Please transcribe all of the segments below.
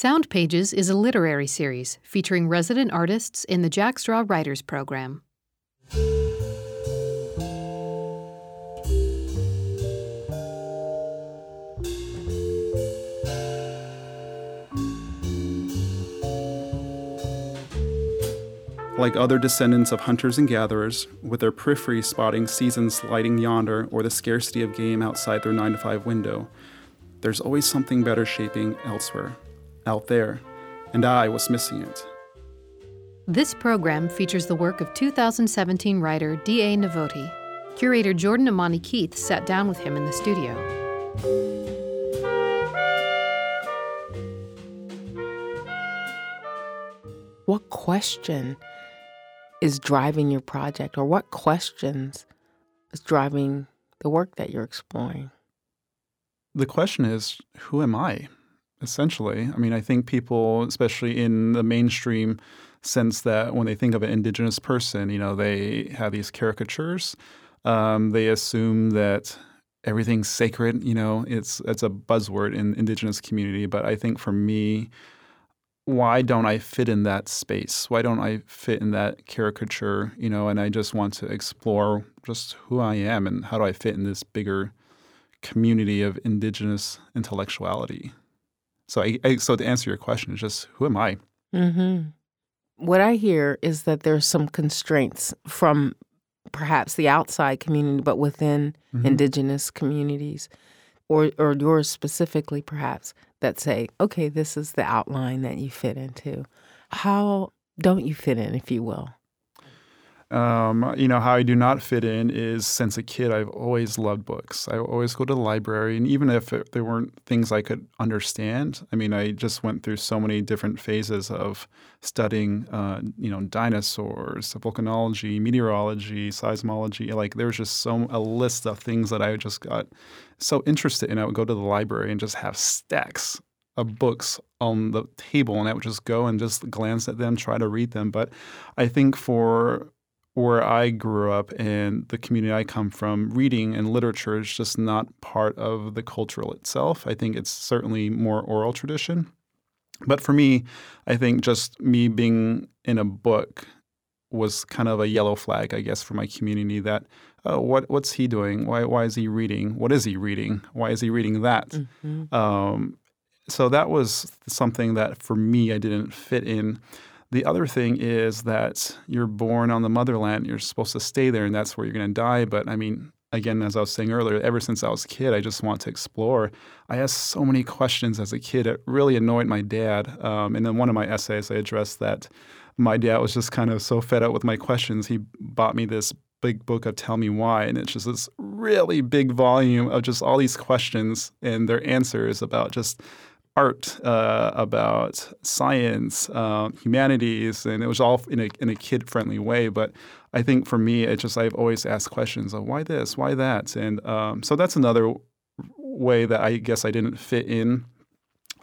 Sound Pages is a literary series featuring resident artists in the Jack Straw Writers' Program. Like other descendants of hunters and gatherers, with their periphery spotting seasons sliding yonder or the scarcity of game outside their 9-to-5 window, there's always something better shaping elsewhere, out there, and I was missing it. This program features the work of 2017 writer D.A. Navoti. Curator Jordan Amani Keith sat down with him in the studio. What question is driving your project, or what questions is driving the work that you're exploring? The question is, who am I, essentially? I mean, I think people, especially in the mainstream sense, that when they think of an indigenous person, you know, they have these caricatures. They assume that everything's sacred, you know, it's a buzzword in indigenous community. But I think for me, why don't I fit in that space? Why don't I fit in that caricature? You know, and I just want to explore just who I am and how do I fit in this bigger community of indigenous intellectuality. So, so to answer your question, it's just, who am I? Mm-hmm. What I hear is that there's some constraints from perhaps the outside community, but within indigenous communities, or yours specifically, perhaps, that say, okay, this is the outline that you fit into. How don't you fit in, if you will? You know, how I do not fit in is, since a kid, I've always loved books. I always go to the library, and even if there weren't things I could understand, I mean, I just went through so many different phases of studying, you know, dinosaurs, volcanology, meteorology, seismology. Like, there was just a list of things that I just got so interested in. I would go to the library and just have stacks of books on the table, and I would just go and just glance at them, try to read them. But I think for where I grew up and the community I come from, reading and literature is just not part of the culture itself. I think it's certainly more oral tradition. But for me, I think just me being in a book was kind of a yellow flag, I guess, for my community that, oh, what's he doing? Why is he reading? What is he reading? Why is he reading that? Mm-hmm. So that was something that for me I didn't fit in. The other thing is that you're born on the motherland. You're supposed to stay there, and that's where you're going to die. But, I mean, again, as I was saying earlier, ever since I was a kid, I just want to explore. I asked so many questions as a kid. It really annoyed my dad. And in one of my essays, I addressed that my dad was just kind of so fed up with my questions. He bought me this big book of Tell Me Why, and it's just this really big volume of just all these questions and their answers about just – art, about science, humanities, and it was all in a kid-friendly way. But I think for me, it's just I've always asked questions of why this, why that. And so that's another way that I guess I didn't fit in.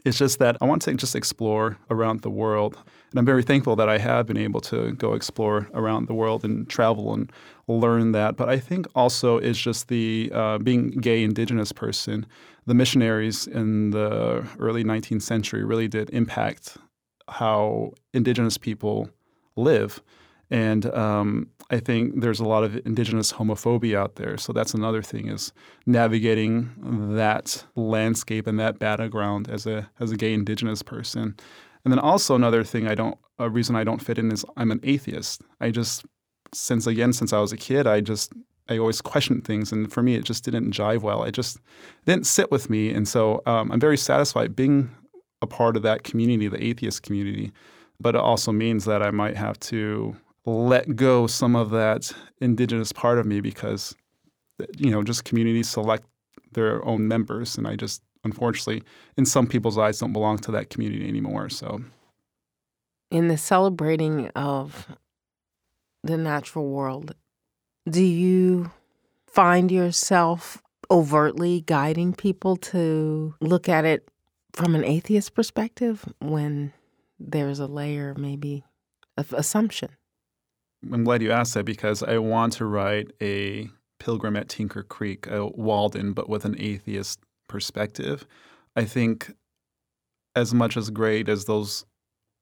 It's just that I want to just explore around the world. And I'm very thankful that I have been able to go explore around the world and travel and learn that. But I think also it's just the being gay indigenous person. The missionaries in the early 19th century really did impact how indigenous people live. And I think there's a lot of indigenous homophobia out there. So that's another thing, is navigating that landscape and that battleground as a gay indigenous person. And then also another thing a reason I don't fit in is I'm an atheist. I just, since I was a kid, I always questioned things. And for me, it just didn't jive well. It just didn't sit with me. And so I'm very satisfied being a part of that community, the atheist community. But it also means that I might have to let go some of that indigenous part of me because, you know, just communities select their own members. And I just, unfortunately, in some people's eyes, don't belong to that community anymore. So, in the celebrating of the natural world, do you find yourself overtly guiding people to look at it from an atheist perspective when there's a layer maybe of assumption? I'm glad you asked that, because I want to write a Pilgrim at Tinker Creek, a Walden, but with an atheist perspective. I think as much as great as those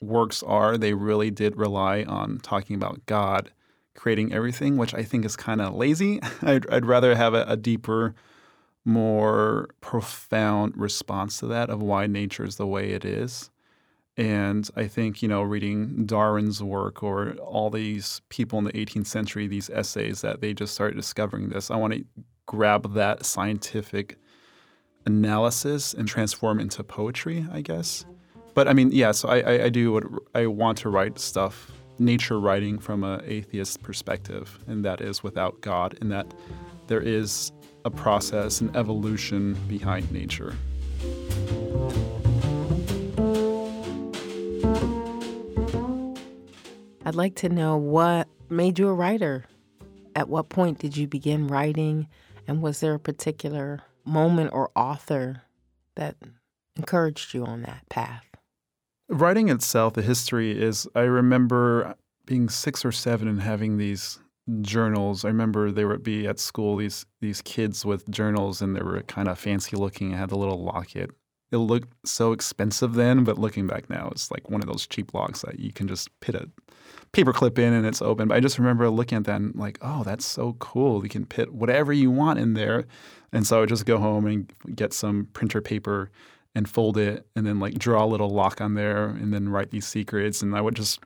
works are, they really did rely on talking about God creating everything, which I think is kind of lazy. I'd rather have a deeper, more profound response to that of why nature is the way it is. And I think, you know, reading Darwin's work or all these people in the 18th century, these essays that they just started discovering this, I want to grab that scientific analysis and transform into poetry, I guess. But I mean, yeah, so I do what I want to write stuff, nature writing from an atheist perspective, and that is without God, and that there is a process, an evolution behind nature. I'd like to know what made you a writer. At what point did you begin writing, and was there a particular moment or author that encouraged you on that path? Writing itself, the history is, I remember being 6 or 7 and having these journals. I remember there would be at school these kids with journals, and they were kind of fancy looking. I had the little locket. It looked so expensive then, but looking back now, it's like one of those cheap locks that you can just put a paperclip in and it's open. But I just remember looking at that and like, oh, that's so cool. You can put whatever you want in there. And so I would just go home and get some printer paper and fold it and then like draw a little lock on there and then write these secrets. And I would just,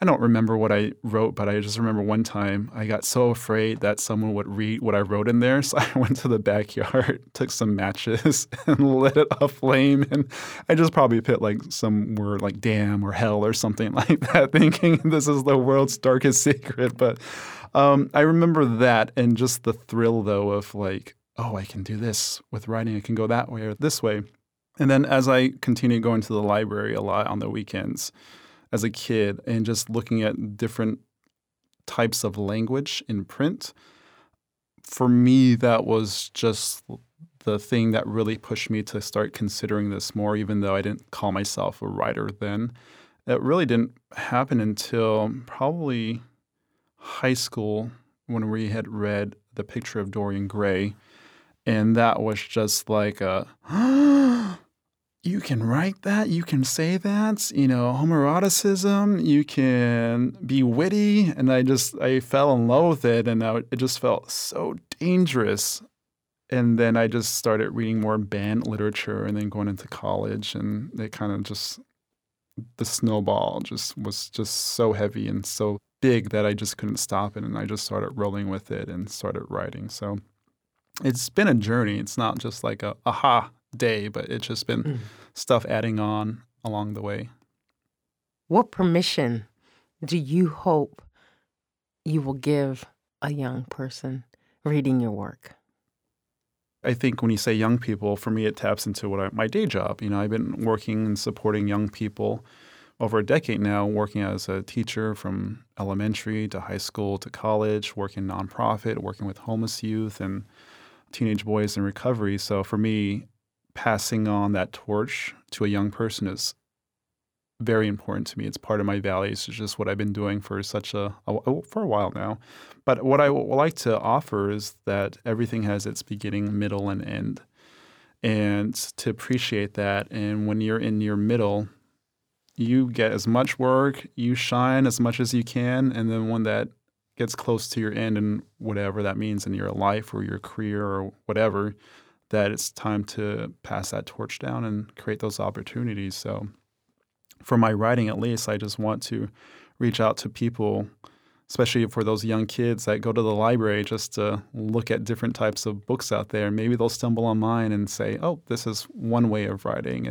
I don't remember what I wrote, but I just remember one time I got so afraid that someone would read what I wrote in there. So I went to the backyard, took some matches and lit it aflame. And I just probably put like some word like damn or hell or something like that, thinking this is the world's darkest secret. But I remember that, and just the thrill though of like, oh, I can do this with writing. I can go that way or this way. And then as I continued going to the library a lot on the weekends as a kid and just looking at different types of language in print, for me, that was just the thing that really pushed me to start considering this more, even though I didn't call myself a writer then. It really didn't happen until probably high school when we had read The Picture of Dorian Gray. And that was just like a... you can write that, you can say that, you know, homoeroticism, you can be witty. And I fell in love with it, and it just felt so dangerous. And then I just started reading more banned literature and then going into college, and it kind of just, the snowball just was just so heavy and so big that I just couldn't stop it. And I just started rolling with it and started writing. So it's been a journey. It's not just like a aha day, but it's just been stuff adding on along the way. What permission do you hope you will give a young person reading your work? I think when you say young people, for me, it taps into my day job. You know, I've been working and supporting young people over a decade now, working as a teacher from elementary to high school to college, working nonprofit, working with homeless youth and teenage boys in recovery. So for me, passing on that torch to a young person is very important to me. It's part of my values. It's just what I've been doing for a while now. But what I would like to offer is that everything has its beginning, middle, and end, and to appreciate that. And when you're in your middle, you get as much work, you shine as much as you can, and then when that gets close to your end, and whatever that means in your life or your career or whatever, that it's time to pass that torch down and create those opportunities. So for my writing, at least, I just want to reach out to people, especially for those young kids that go to the library just to look at different types of books out there. Maybe they'll stumble on mine and say, oh, this is one way of writing.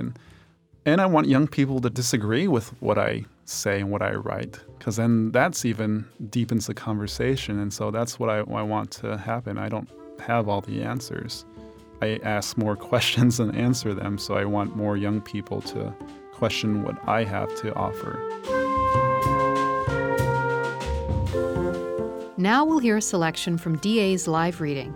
And I want young people to disagree with what I say and what I write, because then that's even deepens the conversation. And so that's what I want to happen. I don't have all the answers. I ask more questions and answer them, so I want more young people to question what I have to offer. Now we'll hear a selection from DA's live reading.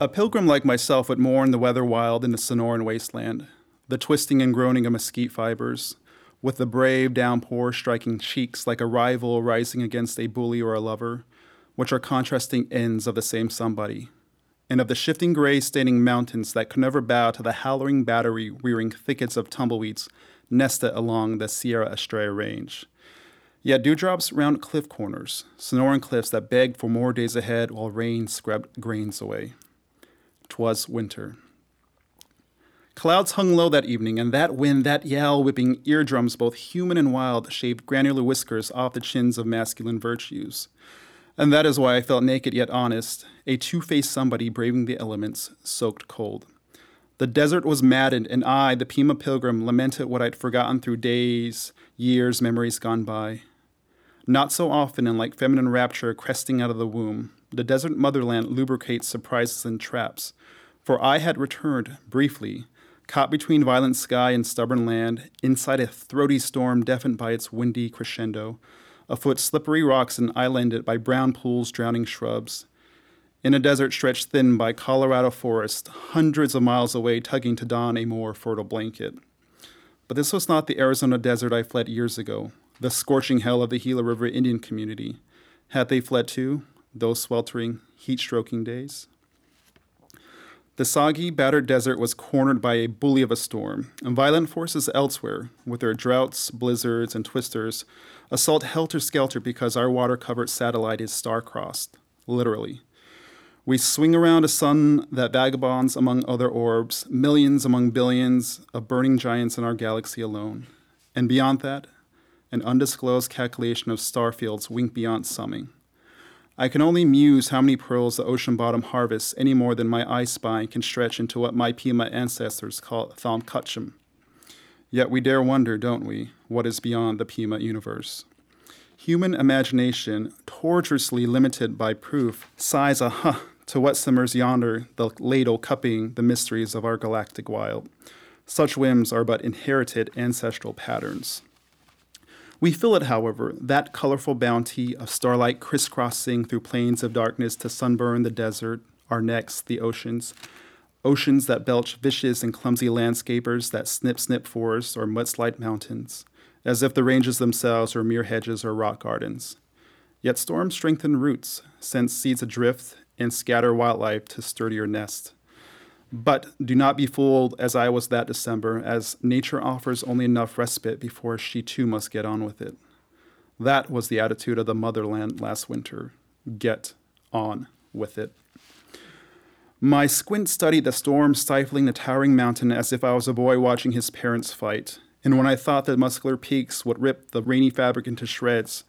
A pilgrim like myself would mourn the weather wild in the Sonoran wasteland, the twisting and groaning of mesquite fibers, with the brave downpour striking cheeks like a rival rising against a bully or a lover, which are contrasting ends of the same somebody, and of the shifting gray staining mountains that could never bow to the howling battery rearing thickets of tumbleweeds nested along the Sierra Estrella Range. Yet dewdrops round cliff corners, Sonoran cliffs that begged for more days ahead while rain scrubbed grains away. 'Twas winter. Clouds hung low that evening, and that wind, that yowl whipping eardrums, both human and wild, shaved granular whiskers off the chins of masculine virtues. And that is why I felt naked yet honest, a two-faced somebody braving the elements, soaked cold. The desert was maddened, and I, the Pima pilgrim, lamented what I'd forgotten through days, years, memories gone by. Not so often, and like feminine rapture cresting out of the womb, the desert motherland lubricates surprises and traps, for I had returned, briefly, caught between violent sky and stubborn land, inside a throaty storm deafened by its windy crescendo, afoot slippery rocks and islanded by brown pools drowning shrubs, in a desert stretched thin by Colorado forest, hundreds of miles away tugging to don a more fertile blanket. But this was not the Arizona desert I fled years ago, the scorching hell of the Gila River Indian community. Had they fled too, those sweltering, heat-stroking days? The soggy, battered desert was cornered by a bully of a storm, and violent forces elsewhere, with their droughts, blizzards, and twisters, assault helter-skelter because our water-covered satellite is star-crossed, literally. We swing around a sun that vagabonds among other orbs, millions among billions of burning giants in our galaxy alone. And beyond that, an undisclosed calculation of starfields wink beyond summing. I can only muse how many pearls the ocean bottom harvests any more than my eye spine can stretch into what my Pima ancestors call Thamkutchum. Yet we dare wonder, don't we, what is beyond the Pima universe. Human imagination, tortuously limited by proof, sighs to what simmers yonder, the ladle cupping the mysteries of our galactic wild. Such whims are but inherited ancestral patterns. We feel it, however, that colorful bounty of starlight crisscrossing through plains of darkness to sunburn the desert, our necks, the oceans. Oceans that belch vicious and clumsy landscapers that snip-snip forests or mudslide mountains, as if the ranges themselves are mere hedges or rock gardens. Yet storms strengthen roots, send seeds adrift, and scatter wildlife to sturdier nests. But do not be fooled as I was that December, as nature offers only enough respite before she too must get on with it. That was the attitude of the motherland last winter. Get on with it. My squint studied the storm stifling the towering mountain as if I was a boy watching his parents fight. And when I thought that muscular peaks would rip the rainy fabric into shreds,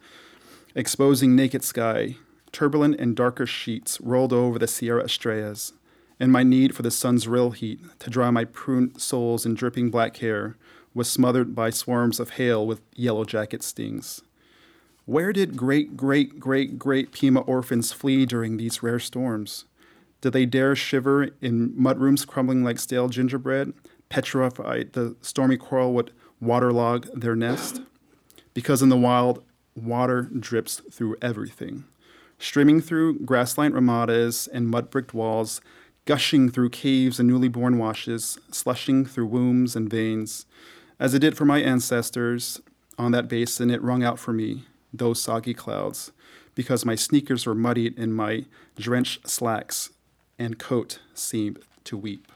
exposing naked sky, turbulent and darker sheets rolled over the Sierra Estrellas, and my need for the sun's real heat to dry my pruned soles and dripping black hair was smothered by swarms of hail with yellow jacket stings. Where did great Pima orphans flee during these rare storms? Did they dare shiver in mudrooms crumbling like stale gingerbread, petrified the stormy coral would waterlog their nest? Because in the wild, water drips through everything, streaming through grassland ramadas and mud-bricked walls, gushing through caves and newly born washes, slushing through wombs and veins. As it did for my ancestors on that basin, it rung out for me, those soggy clouds, because my sneakers were muddied and my drenched slacks and coat seemed to weep.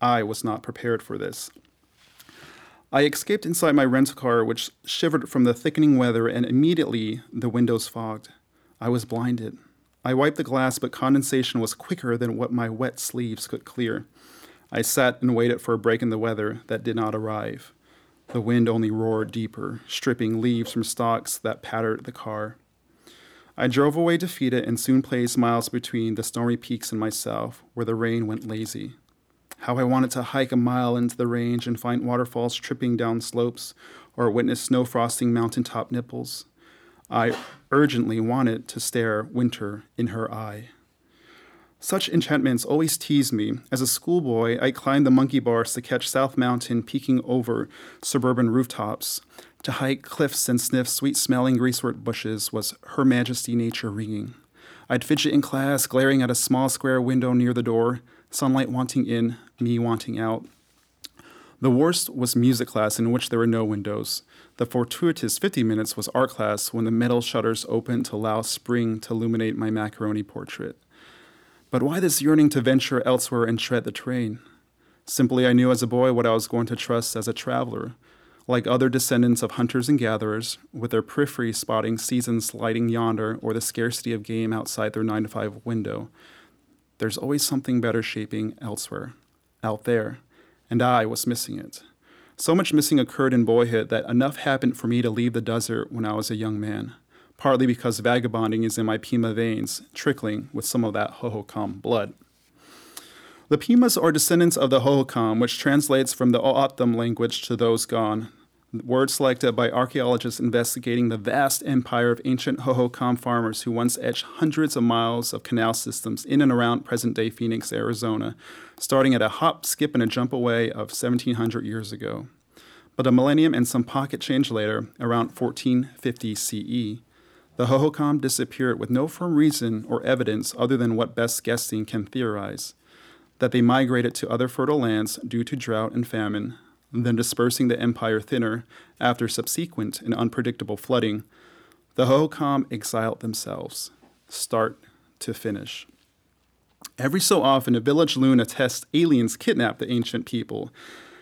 I was not prepared for this. I escaped inside my rental car, which shivered from the thickening weather, and immediately the windows fogged. I was blinded. I wiped the glass, but condensation was quicker than what my wet sleeves could clear. I sat and waited for a break in the weather that did not arrive. The wind only roared deeper, stripping leaves from stalks that pattered the car. I drove away defeated and soon placed miles between the stormy peaks and myself, where the rain went lazy. How I wanted to hike a mile into the range and find waterfalls tripping down slopes or witness snow frosting mountaintop nipples. I urgently wanted to stare winter in her eye. Such enchantments always teased me. As a schoolboy, I climbed the monkey bars to catch South Mountain peeking over suburban rooftops. To hike cliffs and sniff sweet-smelling greasewood bushes was Her Majesty Nature ringing. I'd fidget in class, glaring at a small square window near the door, sunlight wanting in, me wanting out. The worst was music class, in which there were no windows. The fortuitous 50 minutes was art class, when the metal shutters opened to allow spring to illuminate my macaroni portrait. But why this yearning to venture elsewhere and tread the terrain? Simply, I knew as a boy what I was going to trust as a traveler. Like other descendants of hunters and gatherers, with their periphery spotting seasons lighting yonder or the scarcity of game outside their 9-to-5 window, there's always something better shaping elsewhere, out there, and I was missing it. So much missing occurred in boyhood that enough happened for me to leave the desert when I was a young man, partly because vagabonding is in my Pima veins, trickling with some of that Hohokam blood. The Pimas are descendants of the Hohokam, which translates from the O'odham language to those gone, words selected by archaeologists investigating the vast empire of ancient Hohokam farmers who once etched hundreds of miles of canal systems in and around present-day Phoenix, Arizona, starting at a hop, skip, and a jump away of 1,700 years ago. But a millennium and some pocket change later, around 1450 CE, the Hohokam disappeared with no firm reason or evidence other than what best guessing can theorize, that they migrated to other fertile lands due to drought and famine, then dispersing the empire thinner after subsequent and unpredictable flooding, the Hohokam exiled themselves, start to finish. Every so often, a village loon attests aliens kidnapped the ancient people,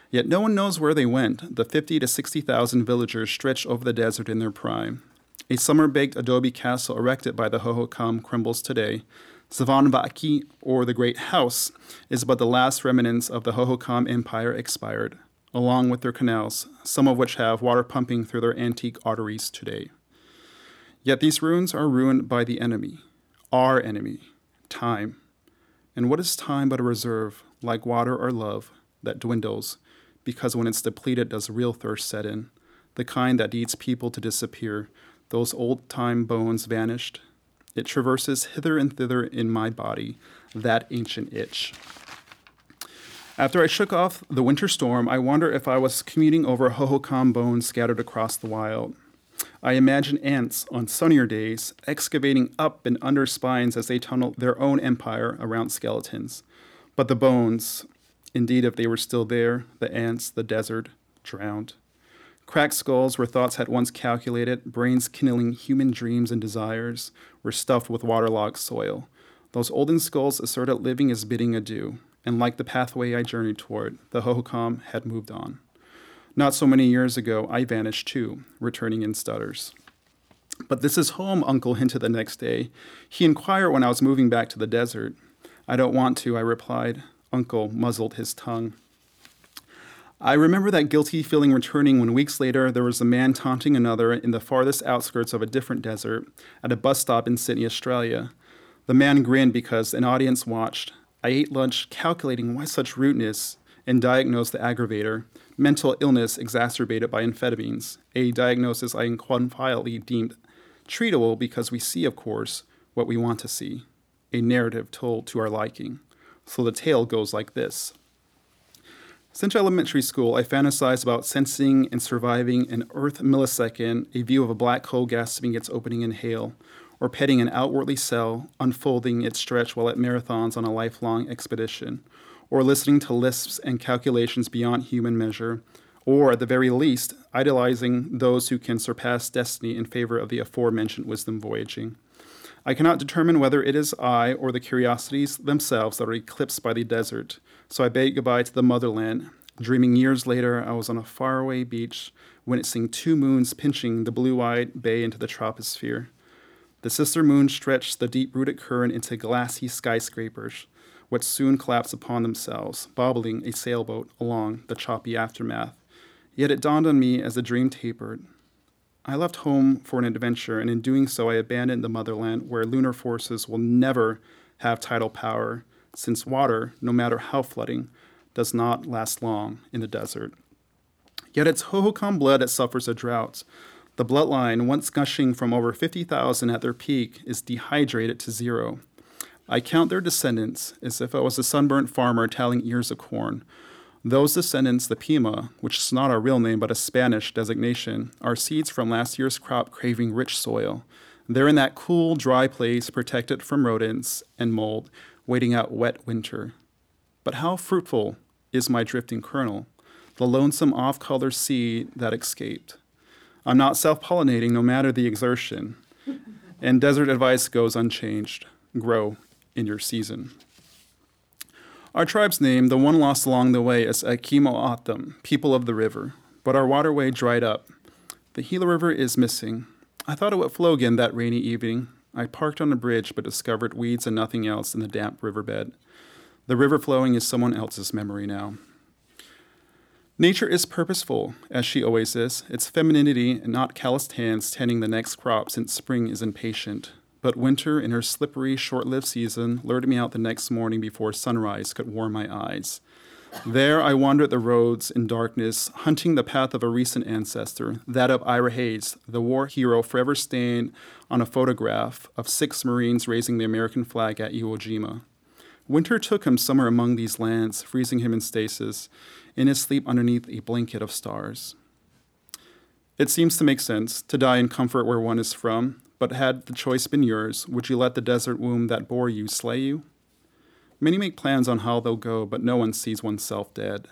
yet no one knows where they went. The 50 to 60,000 villagers stretched over the desert in their prime. A summer-baked adobe castle erected by the Hohokam crumbles today. Sivanva'ki, or the Great House, is but the last remnants of the Hohokam Empire expired, along with their canals, some of which have water pumping through their antique arteries today. Yet these ruins are ruined by the enemy, our enemy, time. And what is time but a reserve, like water or love, that dwindles, because when it's depleted does real thirst set in, the kind that leads people to disappear, those old-time bones vanished. It traverses hither and thither in my body, that ancient itch. After I shook off the winter storm, I wonder if I was commuting over Hohokam bones scattered across the wild. I imagine ants, on sunnier days, excavating up and under spines as they tunnel their own empire around skeletons. But the bones, indeed if they were still there, the ants, the desert, drowned. Cracked skulls where thoughts had once calculated, brains kindling human dreams and desires, were stuffed with waterlogged soil. Those olden skulls asserted living is bidding adieu. And like the pathway I journeyed toward, the Hohokam had moved on. Not so many years ago, I vanished too, returning in stutters. But this is home, Uncle hinted the next day. He inquired when I was moving back to the desert. I don't want to, I replied. Uncle muzzled his tongue. I remember that guilty feeling returning when weeks later there was a man taunting another in the farthest outskirts of a different desert at a bus stop in Sydney, Australia. The man grinned because an audience watched. I ate lunch calculating why such rudeness and diagnosed the aggravator, mental illness exacerbated by amphetamines, a diagnosis I inqualifiably deemed treatable because we see, of course, what we want to see, a narrative told to our liking. So the tale goes like this. Since elementary school, I fantasized about sensing and surviving an earth millisecond, a view of a black hole gasping its opening in hail, or petting an outwardly cell, unfolding its stretch while at marathons on a lifelong expedition, or listening to lisps and calculations beyond human measure, or, at the very least, idolizing those who can surpass destiny in favor of the aforementioned wisdom voyaging. I cannot determine whether it is I or the curiosities themselves that are eclipsed by the desert, so I bade goodbye to the motherland, dreaming years later I was on a faraway beach, witnessing two moons pinching the blue-eyed bay into the troposphere. The sister moon stretched the deep-rooted current into glassy skyscrapers, which soon collapsed upon themselves, bobbling a sailboat along the choppy aftermath. Yet it dawned on me as the dream tapered. I left home for an adventure, and in doing so I abandoned the motherland where lunar forces will never have tidal power, since water, no matter how flooding, does not last long in the desert. Yet it's Hohokam blood that suffers a drought. The bloodline, once gushing from over 50,000 at their peak, is dehydrated to zero. I count their descendants as if I was a sunburnt farmer tallying ears of corn. Those descendants, the Pima, which is not our real name but a Spanish designation, are seeds from last year's crop craving rich soil. They're in that cool, dry place protected from rodents and mold, waiting out wet winter. But how fruitful is my drifting kernel? the lonesome off-color sea that escaped. I'm not self-pollinating no matter the exertion. And desert advice goes unchanged. Grow in your season. Our tribe's name, the one lost along the way, is Akimo Atam, people of the river. But our waterway dried up. The Gila River is missing. I thought it would flow again that rainy evening. I parked on a bridge but discovered weeds and nothing else in the damp riverbed. The river flowing is someone else's memory now. Nature is purposeful, as she always is, its femininity and not calloused hands tending the next crop since spring is impatient. But winter in her slippery, short-lived season lured me out the next morning before sunrise could warm my eyes. There I wandered the roads in darkness, hunting the path of a recent ancestor, that of Ira Hayes, the war hero forever stained on a photograph of 6 Marines raising the American flag at Iwo Jima. Winter took him somewhere among these lands, freezing him in stasis, in his sleep underneath a blanket of stars. It seems to make sense to die in comfort where one is from, but had the choice been yours, would you let the desert womb that bore you slay you? Many make plans on how they'll go, but no one sees oneself dead.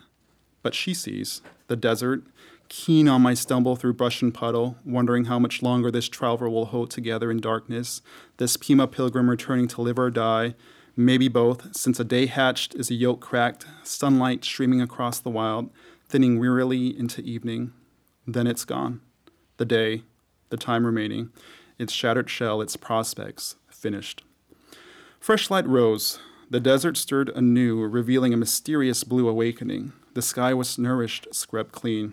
But she sees the desert, keen on my stumble through brush and puddle, wondering how much longer this traveler will hold together in darkness, this Pima pilgrim returning to live or die, maybe both, since a day hatched is a yolk cracked, sunlight streaming across the wild, thinning wearily into evening. Then it's gone. The day, the time remaining, its shattered shell, its prospects finished. Fresh light rose. The desert stirred anew, revealing a mysterious blue awakening. The sky was nourished, scrubbed clean.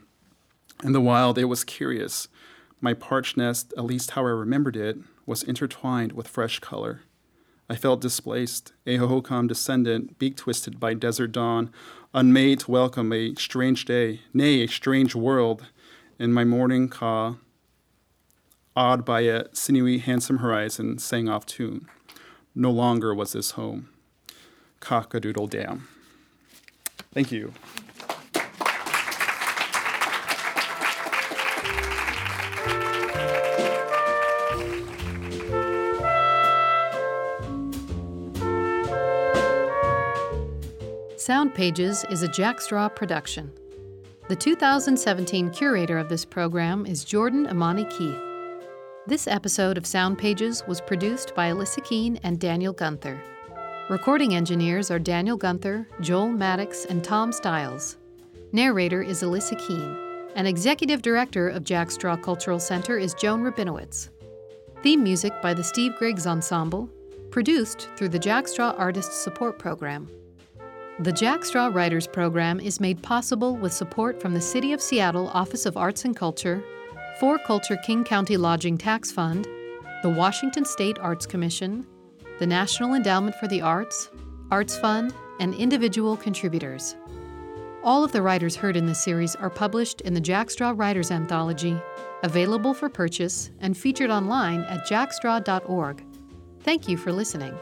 In the wild, it was curious. My parched nest, at least how I remembered it, was intertwined with fresh color. I felt displaced, a Hohokam descendant, beak twisted by desert dawn, unmade to welcome a strange day, nay, a strange world. In my morning ka, awed by a sinewy, handsome horizon, sang off tune. No longer was this home. Cock-a-doodle dam. Thank you. Sound Pages is a Jack Straw production. The 2017 curator of this program is Jordan Amani Keith. This episode of Sound Pages was produced by Alyssa Keane and Daniel Gunther. Recording engineers are Daniel Gunther, Joel Maddox, and Tom Stiles. Narrator is Alyssa Keane. And executive director of Jack Straw Cultural Center is Joan Rabinowitz. Theme music by the Steve Griggs Ensemble, produced through the Jack Straw Artist Support Program. The Jack Straw Writers' Program is made possible with support from the City of Seattle Office of Arts and Culture, 4 Culture King County Lodging Tax Fund, the Washington State Arts Commission, the National Endowment for the Arts, Arts Fund, and individual contributors. All of the writers heard in this series are published in the Jack Straw Writers Anthology, available for purchase and featured online at jackstraw.org. Thank you for listening.